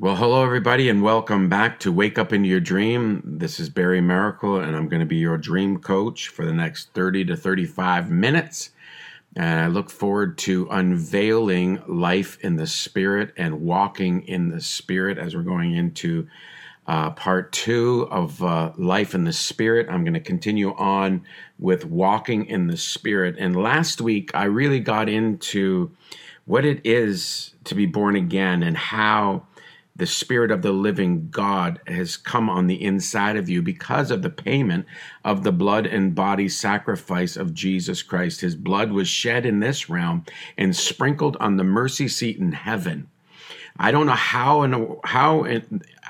Well, hello everybody and welcome back to Wake Up Into Your Dream. This is Barry Maracle and I'm going to be your dream coach for the next 30 to 35 minutes. And I look forward to unveiling life in the Spirit and walking in the Spirit as we're going into part two of life in the Spirit. I'm going to continue on with walking in the Spirit. And last week I really got into what it is to be born again and how the Spirit of the living God has come on the inside of you because of the payment of the blood and body sacrifice of Jesus Christ. His blood was shed in this realm and sprinkled on the mercy seat in heaven. I don't know how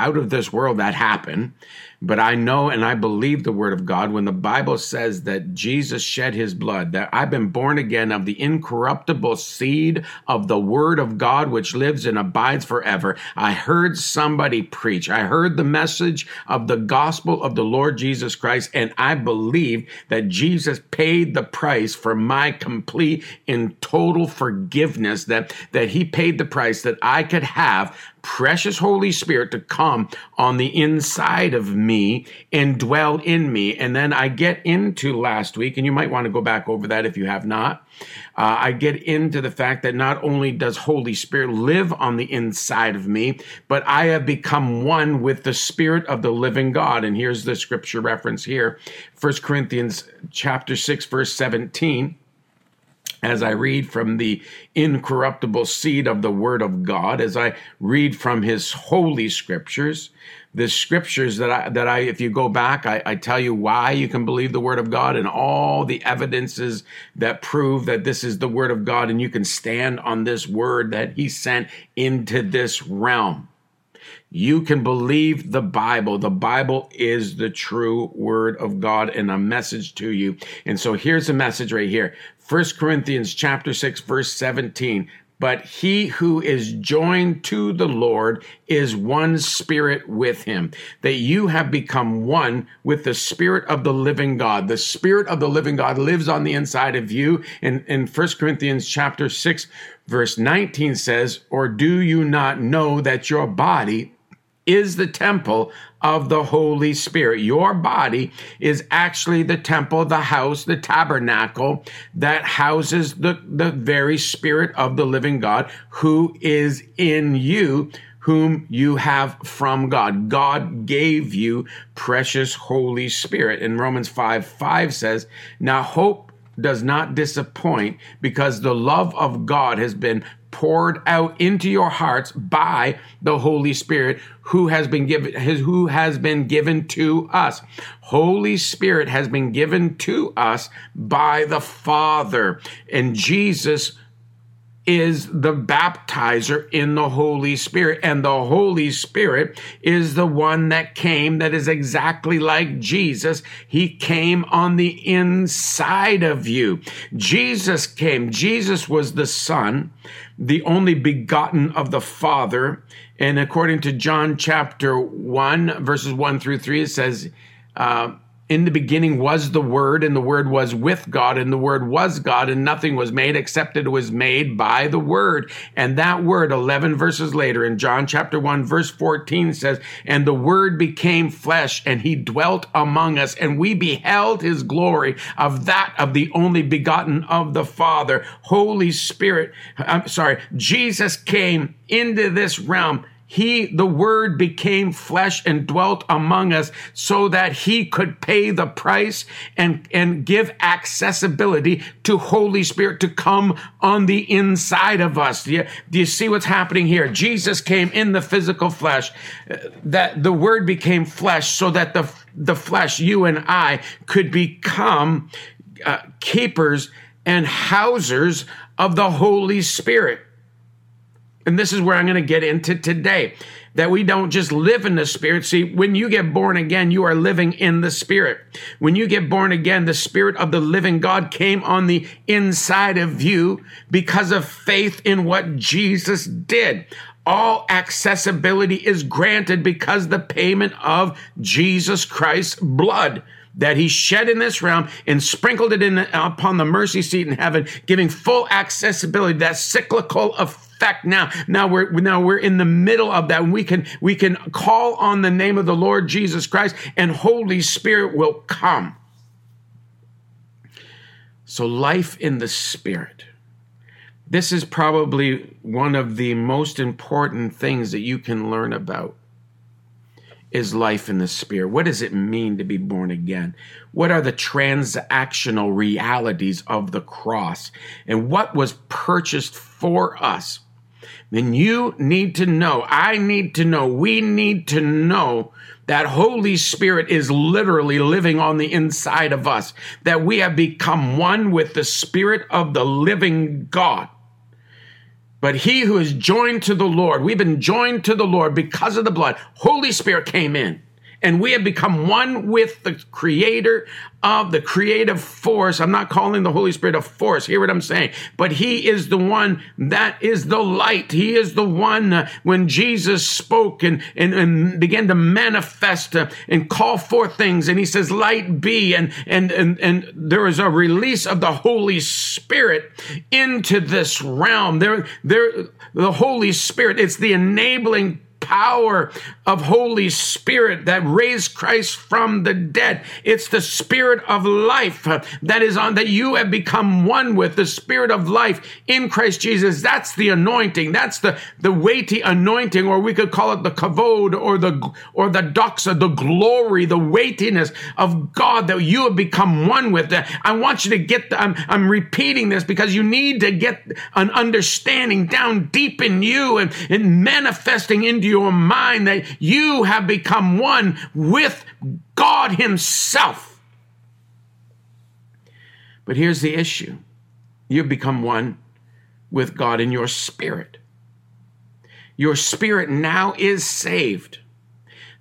out of this world that happened, but I know and I believe the Word of God when the Bible says that Jesus shed His blood, that I've been born again of the incorruptible seed of the Word of God, which lives and abides forever. I heard somebody preach. I heard the message of the gospel of the Lord Jesus Christ, and I believe that Jesus paid the price for my complete and total forgiveness, that He paid the price that I could have precious Holy Spirit to come on the inside of me and dwell in me. And then I get into last week, and you might want to go back over that if you have not. I get into the fact that not only does Holy Spirit live on the inside of me, but I have become one with the Spirit of the living God. And here's the scripture reference here, 1 Corinthians chapter 6, verse 17. As I read from the incorruptible seed of the Word of God, as I read from His holy scriptures, the scriptures that I, if you go back, I tell you why you can believe the Word of God and all the evidences that prove that this is the Word of God and you can stand on this Word that He sent into this realm. You can believe the Bible. The Bible is the true Word of God and a message to you. And so here's a message right here. 1 Corinthians chapter 6, verse 17. But he who is joined to the Lord is one spirit with Him, that you have become one with the Spirit of the living God. The Spirit of the living God lives on the inside of you. And in 1 Corinthians chapter 6, verse 19 says, or do you not know that your body is the temple of the Holy Spirit? Your body is actually the temple, the house, the tabernacle that houses the very Spirit of the living God who is in you, whom you have from God. God gave you precious Holy Spirit. And Romans 5:5 says, now hope does not disappoint because the love of God has been poured out into your hearts by the Holy Spirit who has been given to us. Holy Spirit has been given to us by the Father, and Jesus is the baptizer in the Holy Spirit. And the Holy Spirit is the one that came that is exactly like Jesus. He came on the inside of you. Jesus came. Jesus was the Son, the only begotten of the Father. And according to John chapter 1, verses 1 through 3, it says, in the beginning was the Word, and the Word was with God, and the Word was God, and nothing was made except it was made by the Word. And that Word, 11 verses later, in John chapter 1, verse 14 says, and the Word became flesh, and He dwelt among us, and we beheld His glory of that of the only begotten of the Father. Jesus came into this realm. The Word became flesh and dwelt among us so that He could pay the price and give accessibility to Holy Spirit to come on the inside of us. Do you see what's happening here? Jesus came in the physical flesh, that the Word became flesh so that the flesh, you and I, could become keepers and housers of the Holy Spirit. And this is where I'm going to get into today. that we don't just live in the Spirit. See, when you get born again, you are living in the Spirit. When you get born again, the Spirit of the living God came on the inside of you because of faith in what Jesus did. All accessibility is granted because the payment of Jesus Christ's blood that he shed in this realm and sprinkled it in upon the mercy seat in heaven, giving full accessibility, that cyclical effect. Now we're in the middle of that. We can call on the name of the Lord Jesus Christ and Holy Spirit will come. So life in the Spirit. This is probably one of the most important things that you can learn about is life in the Spirit. What does it mean to be born again? What are the transactional realities of the cross? And what was purchased for us? Then you need to know, I need to know, we need to know that Holy Spirit is literally living on the inside of us, that we have become one with the Spirit of the living God. But he who is joined to the Lord, we've been joined to the Lord because of the blood. Holy Spirit came in and we have become one with the creator of the creative force. I'm not calling the Holy Spirit a force. Hear what I'm saying? But he is the one that is the light. He is the one when Jesus spoke and began to manifest and call forth things. And he says, light be. And there is a release of the Holy Spirit into this realm. The Holy Spirit, it's the enabling power of Holy Spirit that raised Christ from the dead. It's the Spirit of life that is on, that you have become one with, the Spirit of life in Christ Jesus. That's the anointing. That's the weighty anointing, or we could call it the kavod or the doxa, the glory, the weightiness of God that you have become one with. I want you to get, I'm repeating this because you need to get an understanding down deep in you and manifesting into your mind that you have become one with God himself. But here's the issue. You've become one with God in your spirit. Your spirit now is saved.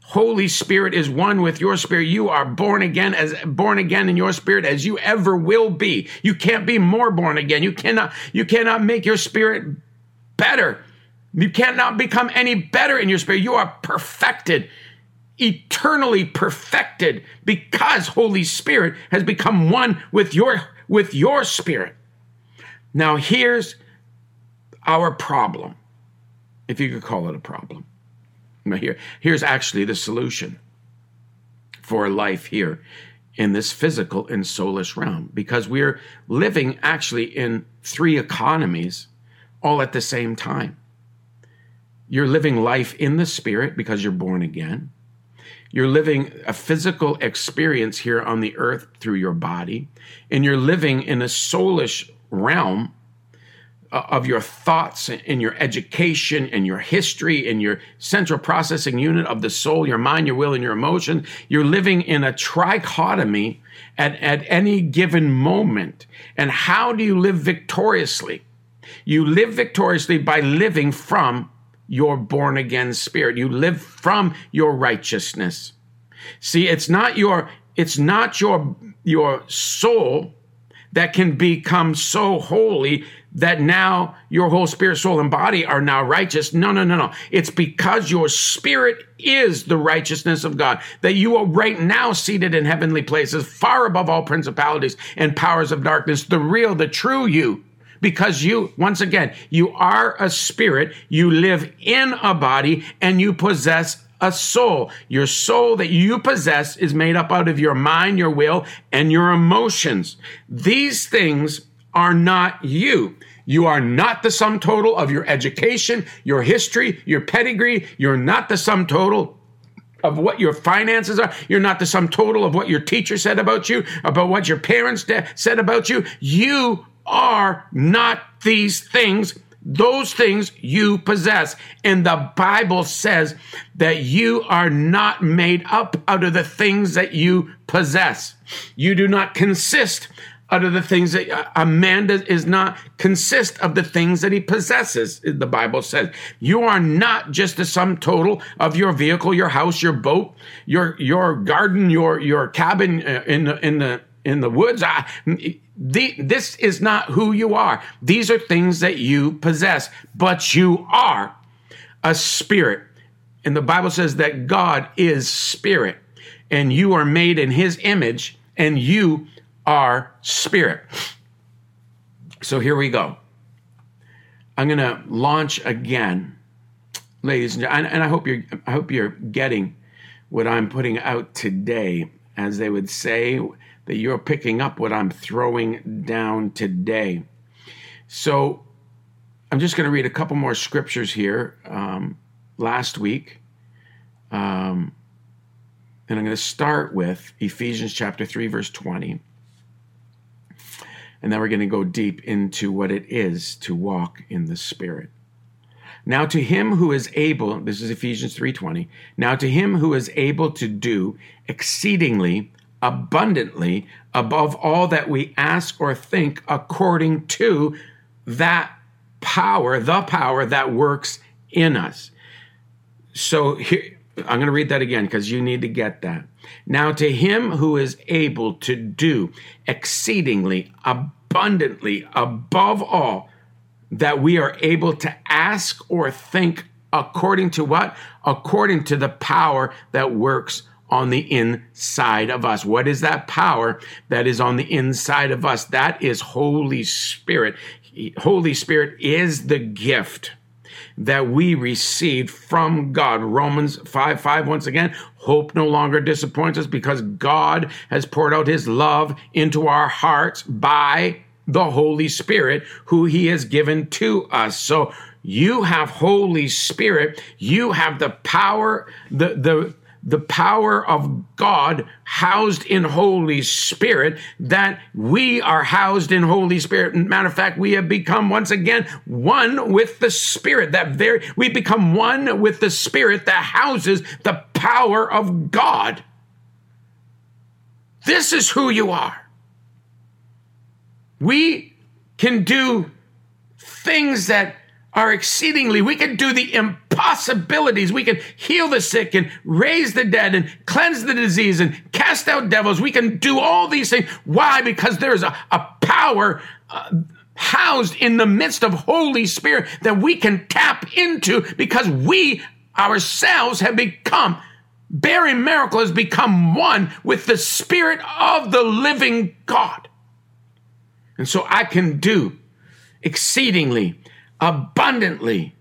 Holy Spirit is one with your spirit. You are born again in your spirit as you ever will be. You can't be more born again. You cannot make your spirit better. You cannot become any better in your spirit. You are perfected, eternally perfected, because Holy Spirit has become one with your spirit. Now, here's our problem, if you could call it a problem. Now, here's actually the solution for life here in this physical and soulless realm, because we're living actually in three economies all at the same time. You're living life in the Spirit because you're born again. You're living a physical experience here on the earth through your body. And you're living in a soulish realm of your thoughts and your education and your history and your central processing unit of the soul, your mind, your will, and your emotion. You're living in a trichotomy at any given moment. And how do you live victoriously? You live victoriously by living from your born again spirit. You live from your righteousness. See, it's not your soul that can become so holy that now your whole spirit, soul, and body are now righteous. No. It's because your spirit is the righteousness of God, that you are right now seated in heavenly places, far above all principalities and powers of darkness, the real, the true you. Because you, once again, you are a spirit, you live in a body, and you possess a soul. Your soul that you possess is made up out of your mind, your will, and your emotions. These things are not you. You are not the sum total of your education, your history, your pedigree. You're not the sum total of what your finances are. You're not the sum total of what your teacher said about you, about what your parents said about you. You are not these things. Those things you possess. And the Bible says that you are not made up out of the things that you possess. You do not consist Out of the things that a man does is not consist of the things that he possesses, the Bible says. You are not just the sum total of your vehicle, your house, your boat, your garden, your cabin in the woods. This is not who you are. These are things that you possess, but you are a spirit. And the Bible says that God is spirit, and you are made in his image, and you are spirit. So here we go. I'm going to launch again, ladies and gentlemen, and I hope you're getting what I'm putting out today. As they would say, that you're picking up what I'm throwing down today. So I'm just going to read a couple more scriptures here. Last week, and I'm going to start with Ephesians chapter 3, verse 20. And then we're going to go deep into what it is to walk in the Spirit. Now to him who is able, this is Ephesians 3:20, now to him who is able to do exceedingly abundantly above all that we ask or think, according to that power, the power that works in us. So here, I'm going to read that again because you need to get that. Now to him who is able to do exceedingly abundantly above all that we are able to ask or think, according to what? According to the power that works on the inside of us. What is that power that is on the inside of us? That is Holy Spirit. Holy Spirit is the gift that we received from God. Romans 5:5, once again, hope no longer disappoints us because God has poured out his love into our hearts by the Holy Spirit, who he has given to us. So you have Holy Spirit. You have the power, the power of God housed in Holy Spirit, that we are housed in Holy Spirit. Matter of fact, we have become once again one with the Spirit. We become one with the Spirit that houses the power of God. This is who you are. We can do things that are exceedingly. We can do the impossibilities. We can heal the sick and raise the dead and cleanse the disease and cast out devils. We can do all these things. Why? Because there is a power housed in the midst of Holy Spirit that we can tap into, because we ourselves have become, Barry Maracle has become one with the Spirit of the living God. And so I can do exceedingly abundantly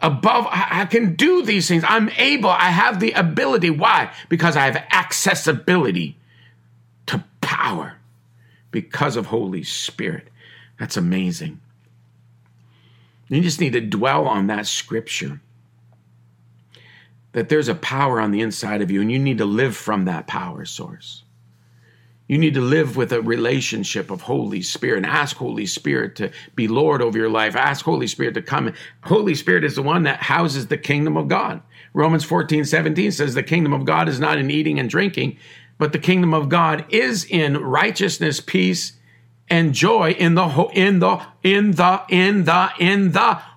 above. I can do these things. I'm able. I have the ability. Why? Because I have accessibility to power because of Holy Spirit. That's amazing. You just need to dwell on that scripture, that there's a power on the inside of you, and you need to live from that power source. You need to live with a relationship of Holy Spirit, and ask Holy Spirit to be Lord over your life. Ask Holy Spirit to come. Holy Spirit is the one that houses the kingdom of God. Romans 14:17 says the kingdom of God is not in eating and drinking, but the kingdom of God is in righteousness, peace, and joy in the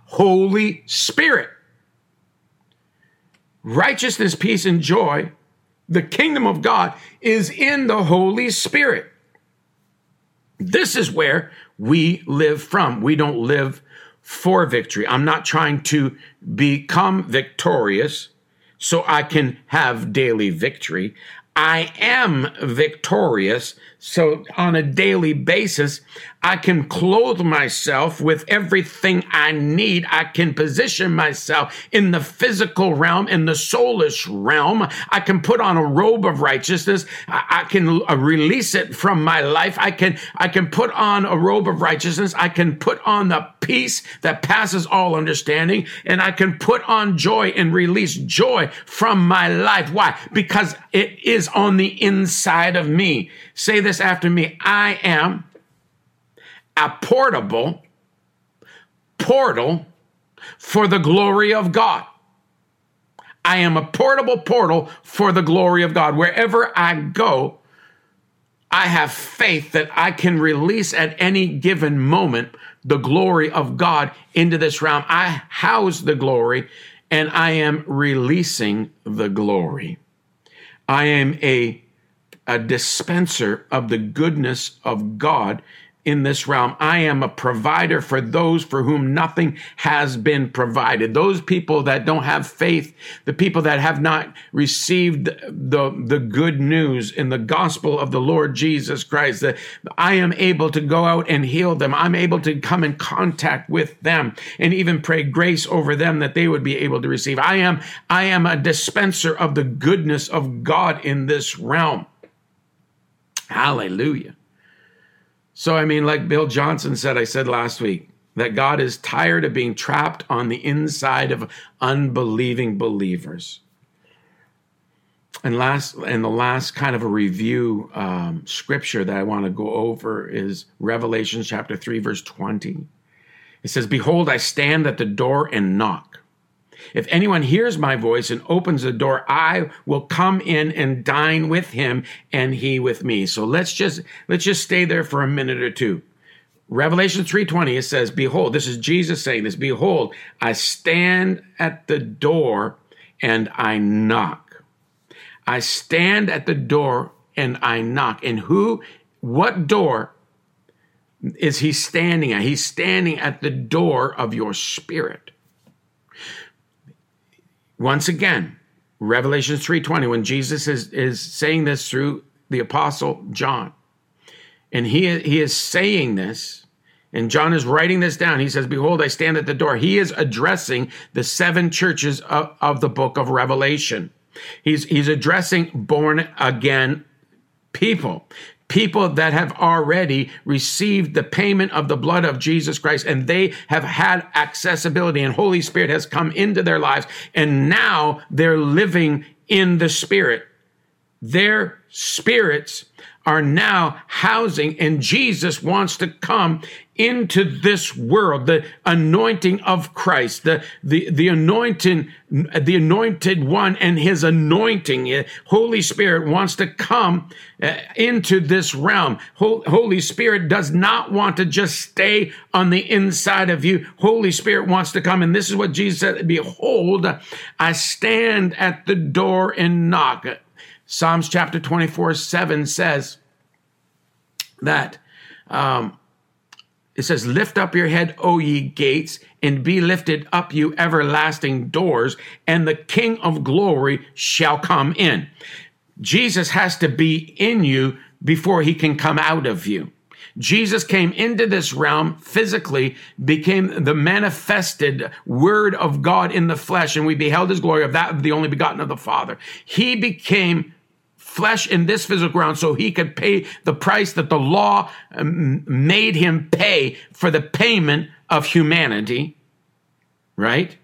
Holy Spirit. Righteousness, peace, and joy. The kingdom of God is in the Holy Spirit. This is where we live from. We don't live for victory. I'm not trying to become victorious so I can have daily victory. I am victorious, so on a daily basis, I can clothe myself with everything I need. I can position myself in the physical realm, in the soulish realm. I can put on a robe of righteousness. I can release it from my life. I can put on a robe of righteousness. I can put on the peace that passes all understanding, and I can put on joy and release joy from my life. Why? Because it is on the inside of me. Say this after me. I am a portable portal for the glory of God. I am a portable portal for the glory of God. Wherever I go, I have faith that I can release at any given moment the glory of God into this realm. I house the glory and I am releasing the glory. I am a dispenser of the goodness of God in this realm. I am a provider for those for whom nothing has been provided. Those people that don't have faith, the people that have not received the good news in the gospel of the Lord Jesus Christ, that I am able to go out and heal them. I'm able to come in contact with them and even pray grace over them that they would be able to receive. I am a dispenser of the goodness of God in this realm. Hallelujah. So, I mean, like Bill Johnson said, I said last week, that God is tired of being trapped on the inside of unbelieving believers. And the last kind of a review scripture that I want to go over is Revelation chapter 3, verse 20. It says, "Behold, I stand at the door and knock. If anyone hears my voice and opens the door, I will come in and dine with him and he with me." So let's just stay there for a minute or two. Revelation 3:20, it says, "Behold," this is Jesus saying this, "Behold, I stand at the door and I knock." I stand at the door and I knock. And what door is he standing at? He's standing at the door of your spirit. Once again, Revelation 3:20, when Jesus is saying this through the Apostle John, and he is saying this, and John is writing this down. He says, "Behold, I stand at the door." He is addressing the seven churches of the book of Revelation. He's addressing born-again people that have already received the payment of the blood of Jesus Christ, and they have had accessibility, and Holy Spirit has come into their lives, and now they're living in the Spirit. Their spirits are now housing, and Jesus wants to come into this world. The anointing of Christ, the anointed one and his anointing. Holy Spirit wants to come into this realm. Holy Spirit does not want to just stay on the inside of you. Holy Spirit wants to come. And this is what Jesus said, "Behold, I stand at the door and knock." Psalms chapter 24:7 says that, it says, "Lift up your head, O ye gates, and be lifted up, you everlasting doors, and the King of glory shall come in." Jesus has to be in you before he can come out of you. Jesus came into this realm physically, became the manifested word of God in the flesh, and we beheld his glory of that of the only begotten of the Father. He became flesh in this physical realm so he could pay the price that the law made him pay for the payment of humanity, right?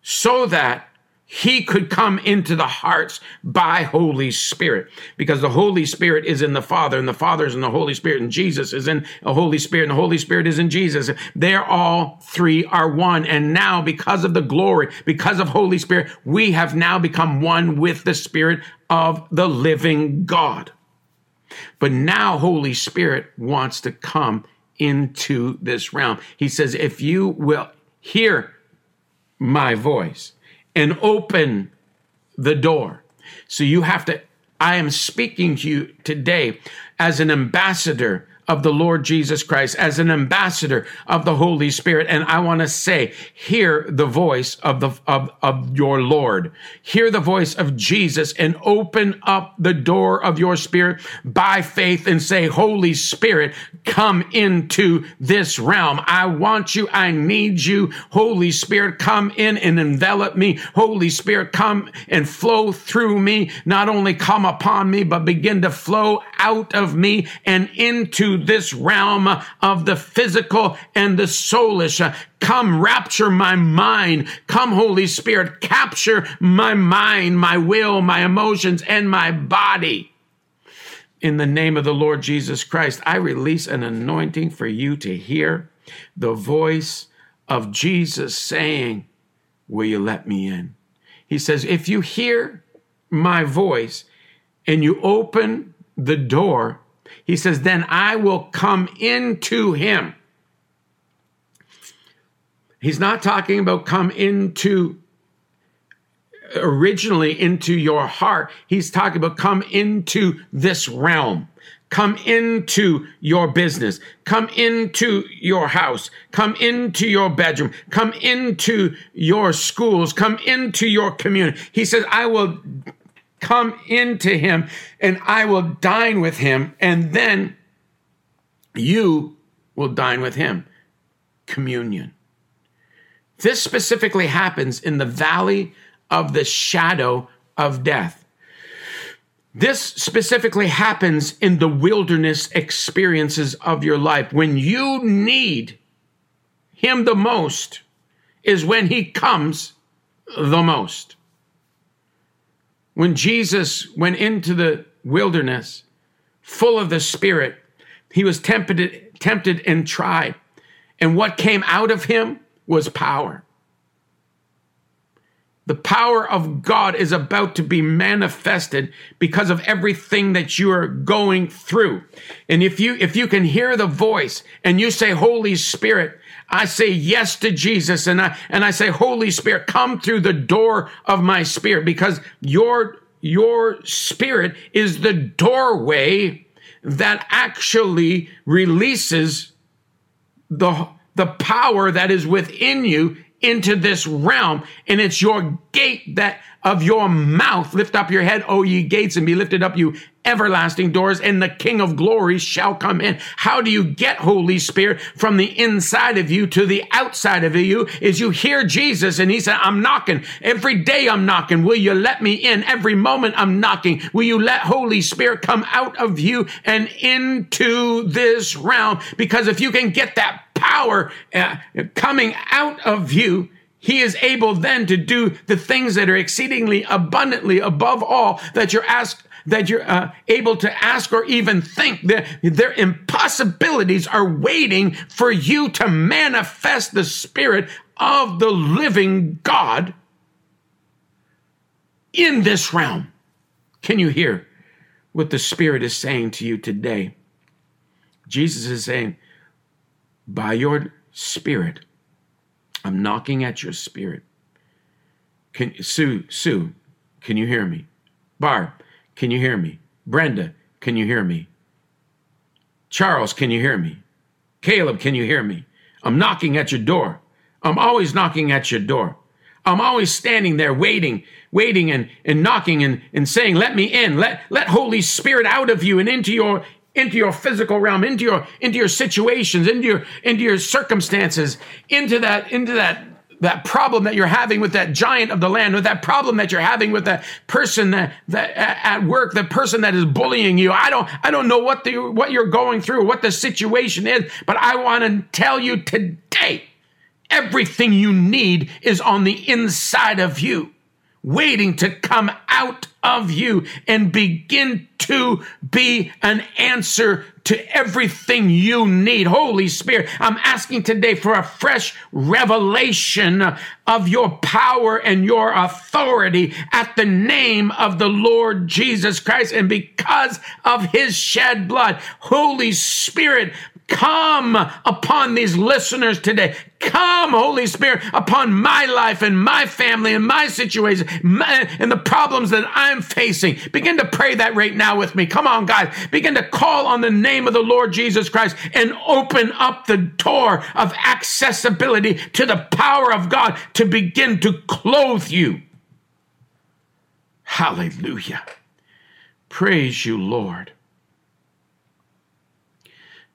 So that he could come into the hearts by Holy Spirit, because the Holy Spirit is in the Father, and the Father is in the Holy Spirit, and Jesus is in the Holy Spirit, and the Holy Spirit is in Jesus. They're all three are one. And now, because of the glory, because of Holy Spirit, we have now become one with the Spirit of the living God. But now Holy Spirit wants to come into this realm. He says, "If you will hear my voice and open the door." So I am speaking to you today as an ambassador of the Lord Jesus Christ, as an ambassador of the Holy Spirit. And I want to say, hear the voice of your Lord. Hear the voice of Jesus and open up the door of your spirit by faith and say, "Holy Spirit, come into this realm. I want you. I need you. Holy Spirit, come in and envelop me. Holy Spirit, come and flow through me. Not only come upon me, but begin to flow out of me and into this realm of the physical and the soulish. Come rapture my mind. Come, Holy Spirit, capture my mind, my will, my emotions, and my body." In the name of the Lord Jesus Christ, I release an anointing for you to hear the voice of Jesus saying, "Will you let me in?" He says, "If you hear my voice and you open the door, He says, then I will come into him. He's not talking about come into originally into your heart. He's talking about come into this realm. Come into your business. Come into your house. Come into your bedroom. Come into your schools. Come into your community. He says, I will come into him and I will dine with him, and then you will dine with him. Communion. This specifically happens in the valley of the shadow of death. This specifically happens in the wilderness experiences of your life. When you need him the most is when he comes the most. When Jesus went into the wilderness, full of the Spirit, he was tempted and tried. And what came out of him was power. The power of God is about to be manifested because of everything that you are going through. And if you can hear the voice and you say, Holy Spirit, I say yes to Jesus. And I say, Holy Spirit, come through the door of my spirit, because your spirit is the doorway that actually releases the power that is within you into this realm, and it's your gate that of your mouth. Lift up your head, O ye gates, and be lifted up, you everlasting doors, and the King of glory shall come in. How do you get Holy Spirit from the inside of you to the outside of you? Is you hear Jesus, and he said, I'm knocking. Every day I'm knocking. Will you let me in? Every moment I'm knocking. Will you let Holy Spirit come out of you and into this realm? Because if you can get that power coming out of you, he is able then to do the things that are exceedingly abundantly above all that you're able to ask or even think. Their impossibilities are waiting for you to manifest the Spirit of the living God in this realm. Can you hear what the Spirit is saying to you today? Jesus is saying, by your spirit, I'm knocking at your spirit. Sue, can you hear me? Barb, can you hear me? Brenda, can you hear me? Charles, can you hear me? Caleb, can you hear me? I'm knocking at your door. I'm always knocking at your door. I'm always standing there waiting and knocking and saying, let me in. Let Holy Spirit out of you and into your physical realm, into your situations, into your circumstances, into that problem that you're having with that giant of the land, with that problem that you're having with that person that at work, the person that is bullying you. I don't know what you're going through, what the situation is, but I want to tell you today, everything you need is on the inside of you, waiting to come out of you and begin to be an answer to everything you need. Holy Spirit, I'm asking today for a fresh revelation of your power and your authority at the name of the Lord Jesus Christ. And because of his shed blood, Holy Spirit, come upon these listeners today. Come, Holy Spirit, upon my life and my family and my situation and the problems that I'm facing. Begin to pray that right now with me. Come on, guys. Begin to call on the name of the Lord Jesus Christ and open up the door of accessibility to the power of God to begin to clothe you. Hallelujah. Praise you, Lord.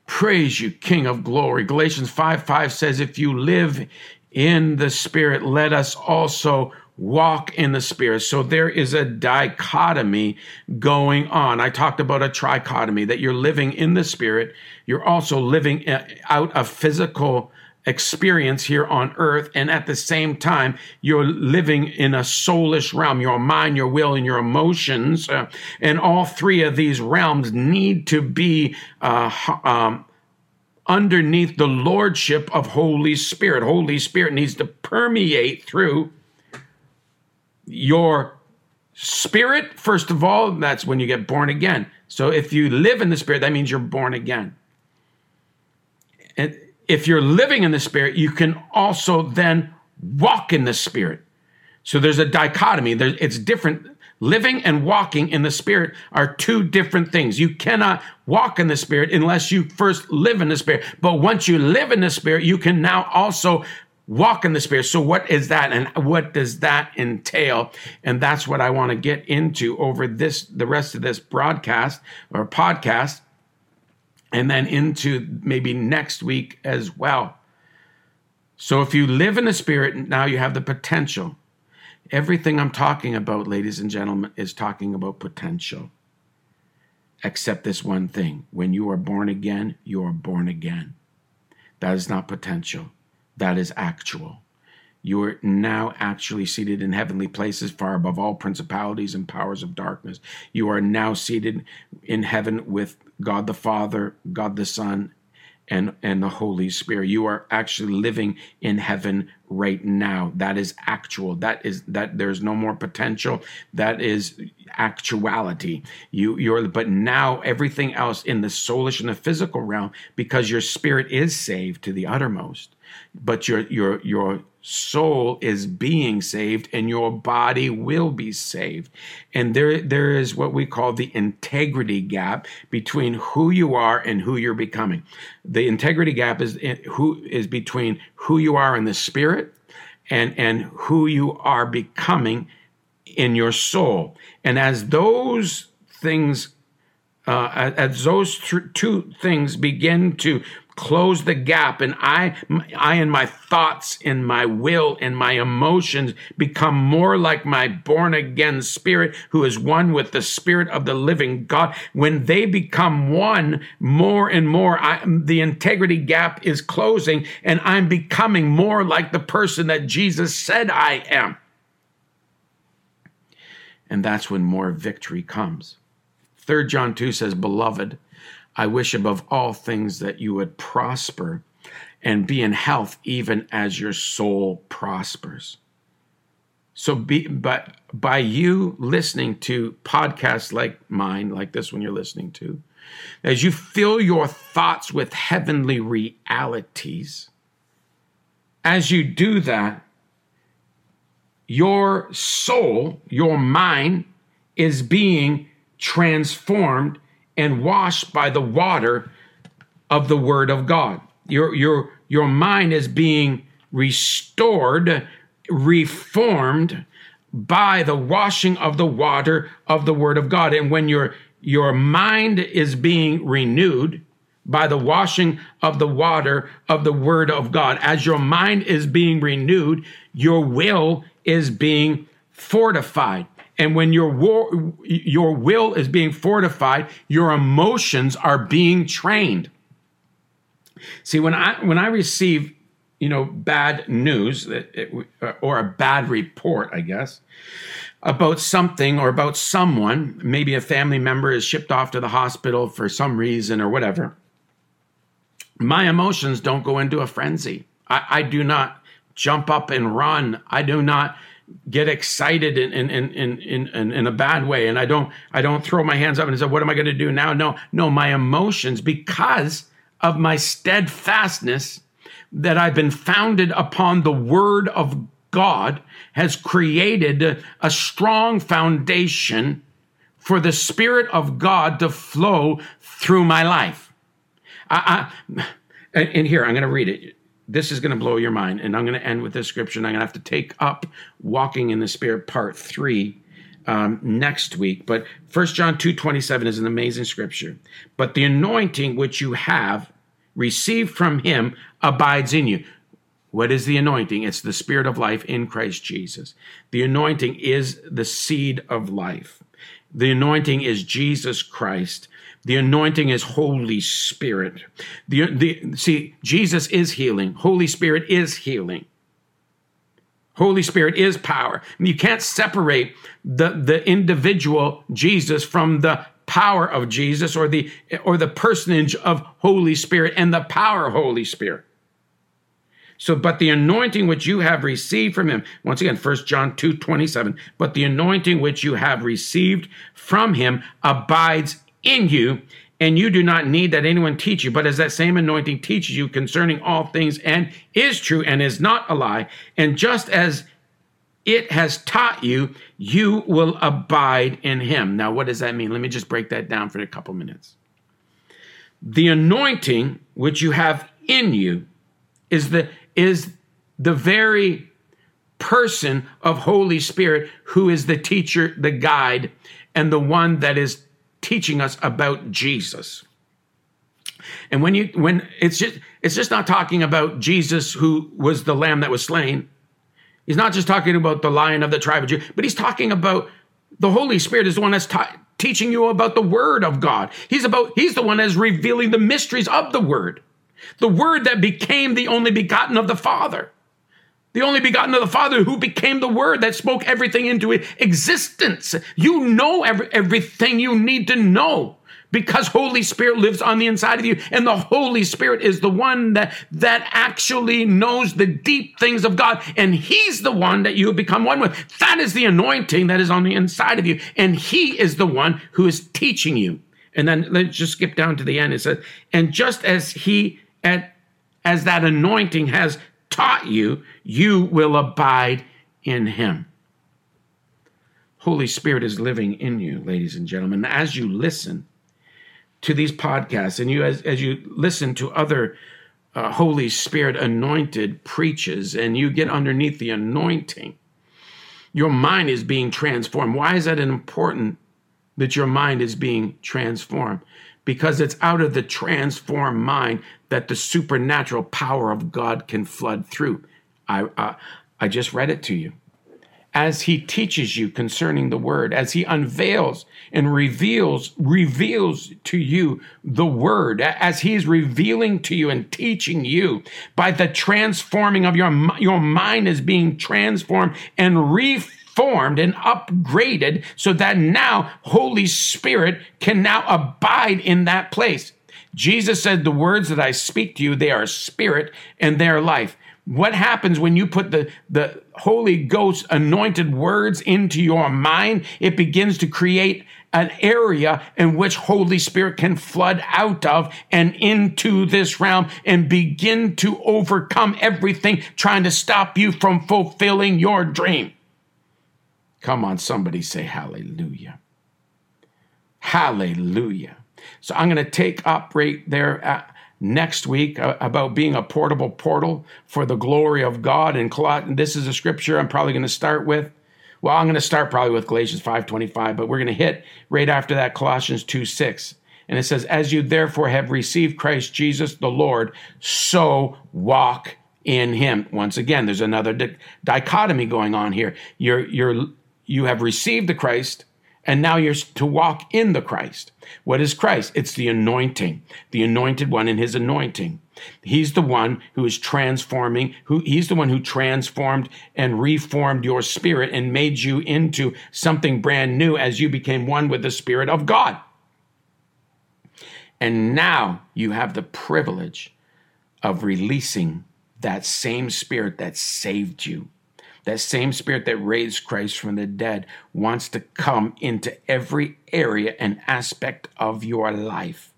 Praise you, King of glory. Galatians 5:5 says, if you live in the Spirit, let us also walk in the Spirit. So there is a dichotomy going on. I talked about a trichotomy, that you're living in the Spirit. You're also living out a physical experience here on earth. And at the same time, you're living in a soulish realm, your mind, your will, and your emotions. And all three of these realms need to be underneath the lordship of Holy Spirit. Holy Spirit needs to permeate through your Spirit, first of all, that's when you get born again. So if you live in the Spirit, that means you're born again. And if you're living in the Spirit, you can also then walk in the Spirit. So there's a dichotomy. It's different. Living and walking in the Spirit are two different things. You cannot walk in the Spirit unless you first live in the Spirit. But once you live in the Spirit, you can now also walk in the Spirit. So what is that, and what does that entail? And that's what I want to get into over the rest of this broadcast or podcast, and then into maybe next week as well. So if you live in the Spirit, now you have the potential. Everything I'm talking about, ladies and gentlemen, is talking about potential. Except this one thing. When you are born again, you are born again. That is not potential. That is actual. You are now actually seated in heavenly places, far above all principalities and powers of darkness. You are now seated in heaven with God the Father, God the Son, and the Holy Spirit. You are actually living in heaven right now. That is actual. That there's no more potential. That is actuality. But now everything else in the soulish and the physical realm, because your spirit is saved to the uttermost, but your soul is being saved, and your body will be saved. And there is what we call the integrity gap between who you are and who you're becoming. The integrity gap is between who you are in the spirit and who you are becoming in your soul. And as those things, two things begin to close the gap, and I and my thoughts and my will and my emotions become more like my born again spirit, who is one with the Spirit of the living God. When they become one more and more, the integrity gap is closing, and I'm becoming more like the person that Jesus said I am. And that's when more victory comes. 3 John 2 says, "Beloved, I wish above all things that you would prosper and be in health, even as your soul prospers." But by you listening to podcasts like mine, like this one you're listening to, as you fill your thoughts with heavenly realities, as you do that, your soul, your mind, is being transformed and washed by the water of the Word of God. Your mind is being restored, reformed by the washing of the water of the Word of God. And when your mind is being renewed by the washing of the water of the Word of God, as your mind is being renewed, your will is being fortified. And when your will is being fortified, your emotions are being trained. See, when I receive, bad news or a bad report, I guess, about something or about someone, maybe a family member is shipped off to the hospital for some reason or whatever, my emotions don't go into a frenzy. I do not jump up and run. I do not get excited in a bad way, and I don't throw my hands up and say, "What am I going to do now?" No, my emotions, because of my steadfastness that I've been founded upon the Word of God, has created a strong foundation for the Spirit of God to flow through my life. And here, I'm going to read it. This is going to blow your mind, and I'm going to end with this scripture, and I'm going to have to take up Walking in the Spirit Part 3 next week. But 1 John 2:27 is an amazing scripture. "But the anointing which you have received from him abides in you." What is the anointing? It's the Spirit of life in Christ Jesus. The anointing is the seed of life. The anointing is Jesus Christ. The anointing is Holy Spirit. See, Jesus is healing. Holy Spirit is healing. Holy Spirit is power. You can't separate the individual Jesus from the power of Jesus or the personage of Holy Spirit and the power of Holy Spirit. So, but the anointing which you have received from him, once again, 1 John 2:27, but the anointing which you have received from him abides in you, and you do not need that anyone teach you, but as that same anointing teaches you concerning all things, and is true, and is not a lie, and just as it has taught you, you will abide in him. Now, what does that mean? Let me just break that down for a couple minutes. The anointing which you have in you is the very person of Holy Spirit, who is the teacher, the guide, and the one that is teaching us about Jesus. And it's just not talking about Jesus, who was the lamb that was slain. He's not just talking about the Lion of the tribe of Judah, but he's talking about the Holy Spirit is the one that's teaching you about the Word of God. He's the one that's revealing the mysteries of the Word that became the only begotten of the Father, the only begotten of the Father, who became the Word that spoke everything into existence. You know everything you need to know, because Holy Spirit lives on the inside of you. And the Holy Spirit is the one that actually knows the deep things of God. And he's the one that you have become one with. That is the anointing that is on the inside of you. And he is the one who is teaching you. And then let's just skip down to the end. It says, and just as as that anointing has taught you, you will abide in him. Holy Spirit is living in you, ladies and gentlemen. As you listen to these podcasts, and you as you listen to other Holy Spirit anointed preachers, and you get underneath the anointing, your mind is being transformed. Why is that important, that your mind is being transformed? Because it's out of the transformed mind that the supernatural power of God can flood through. I just read it to you. As he teaches you concerning the Word, as he unveils and reveals to you the Word, as he is revealing to you and teaching you, by the transforming of your mind is being transformed and reformed and upgraded, so that now Holy Spirit can now abide in that place. Jesus said, the words that I speak to you, they are spirit and they are life. What happens when you put the Holy Ghost anointed words into your mind? It begins to create an area in which Holy Spirit can flood out of and into this realm and begin to overcome everything trying to stop you from fulfilling your dream. Come on, somebody say hallelujah. Hallelujah. So I'm going to take up right there next week about being a portable portal for the glory of God. And this is a scripture I'm probably going to start with. Well, I'm going to start probably with Galatians 5:25, but we're going to hit right after that Colossians 2:6. And it says, as you therefore have received Christ Jesus the Lord, so walk in him. Once again, there's another dichotomy going on here. You have received the Christ, and now you're to walk in the Christ. What is Christ? It's the anointing, the anointed one in his anointing. He's the one who is transforming, he's the one who transformed and reformed your spirit and made you into something brand new as you became one with the Spirit of God. And now you have the privilege of releasing that same Spirit that saved you. That same Spirit that raised Christ from the dead wants to come into every area and aspect of your life.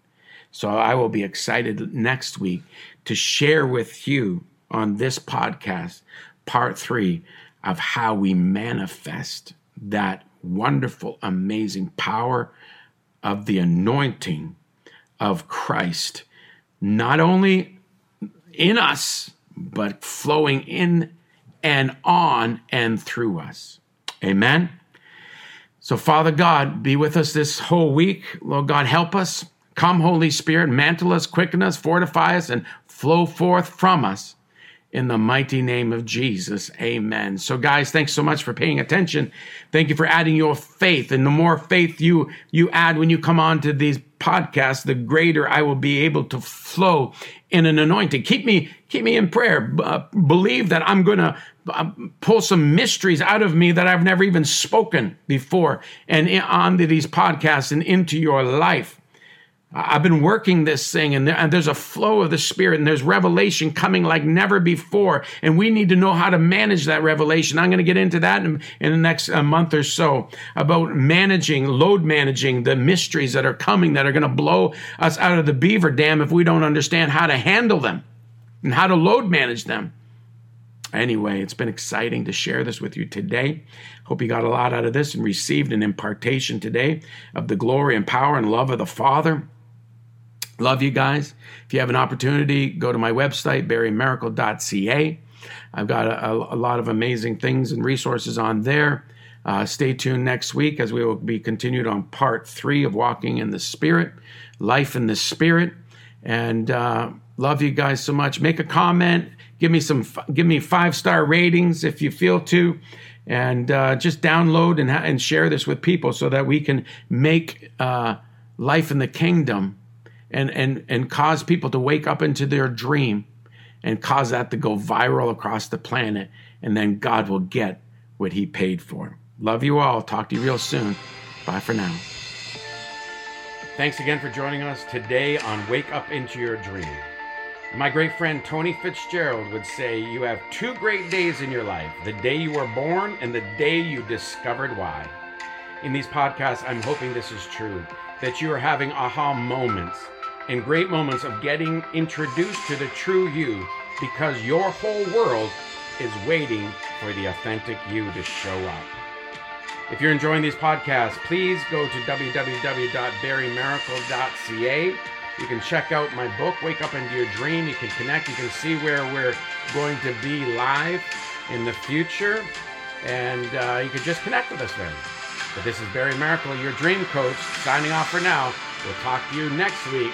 So I will be excited next week to share with you on this podcast, part 3 of how we manifest that wonderful, amazing power of the anointing of Christ, not only in us, but flowing in and on and through us. Amen. So Father God, be with us this whole week. Lord God, help us. Come Holy Spirit, mantle us, quicken us, fortify us, and flow forth from us in the mighty name of Jesus. Amen. So guys, thanks so much for paying attention. Thank you for adding your faith. And the more faith you add when you come on to these podcasts, the greater I will be able to flow in an anointing. Keep me in prayer. Believe that I'm going to pull some mysteries out of me that I've never even spoken before, and onto these podcasts and into your life. I've been working this thing, and there's a flow of the Spirit, and there's revelation coming like never before, and we need to know how to manage that revelation. I'm going to get into that in the next month or so, about load managing the mysteries that are coming that are going to blow us out of the beaver dam if we don't understand how to handle them and how to load manage them. Anyway, it's been exciting to share this with you today. Hope you got a lot out of this and received an impartation today of the glory and power and love of the Father. Love you guys. If you have an opportunity, go to my website, barrymaracle.ca. I've got a lot of amazing things and resources on there. Stay tuned next week as we will be continued on part 3 of Walking in the Spirit, Life in the Spirit. And love you guys so much. Make a comment. Give me 5-star ratings if you feel to, and just download and share this with people so that we can make life in the kingdom and cause people to wake up into their dream and cause that to go viral across the planet, and then God will get what he paid for. Love you all. Talk to you real soon. Bye for now. Thanks again for joining us today on Wake Up Into Your Dream. My great friend Tony Fitzgerald would say, you have 2 great days in your life, the day you were born and the day you discovered why. In these podcasts, I'm hoping this is true, that you are having aha moments and great moments of getting introduced to the true you, because your whole world is waiting for the authentic you to show up. If you're enjoying these podcasts, please go to www.barrymaracle.ca. You can check out my book, Wake Up Into Your Dream. You can connect. You can see where we're going to be live in the future. And you can just connect with us there. But this is Barry Maracle, your dream coach, signing off for now. We'll talk to you next week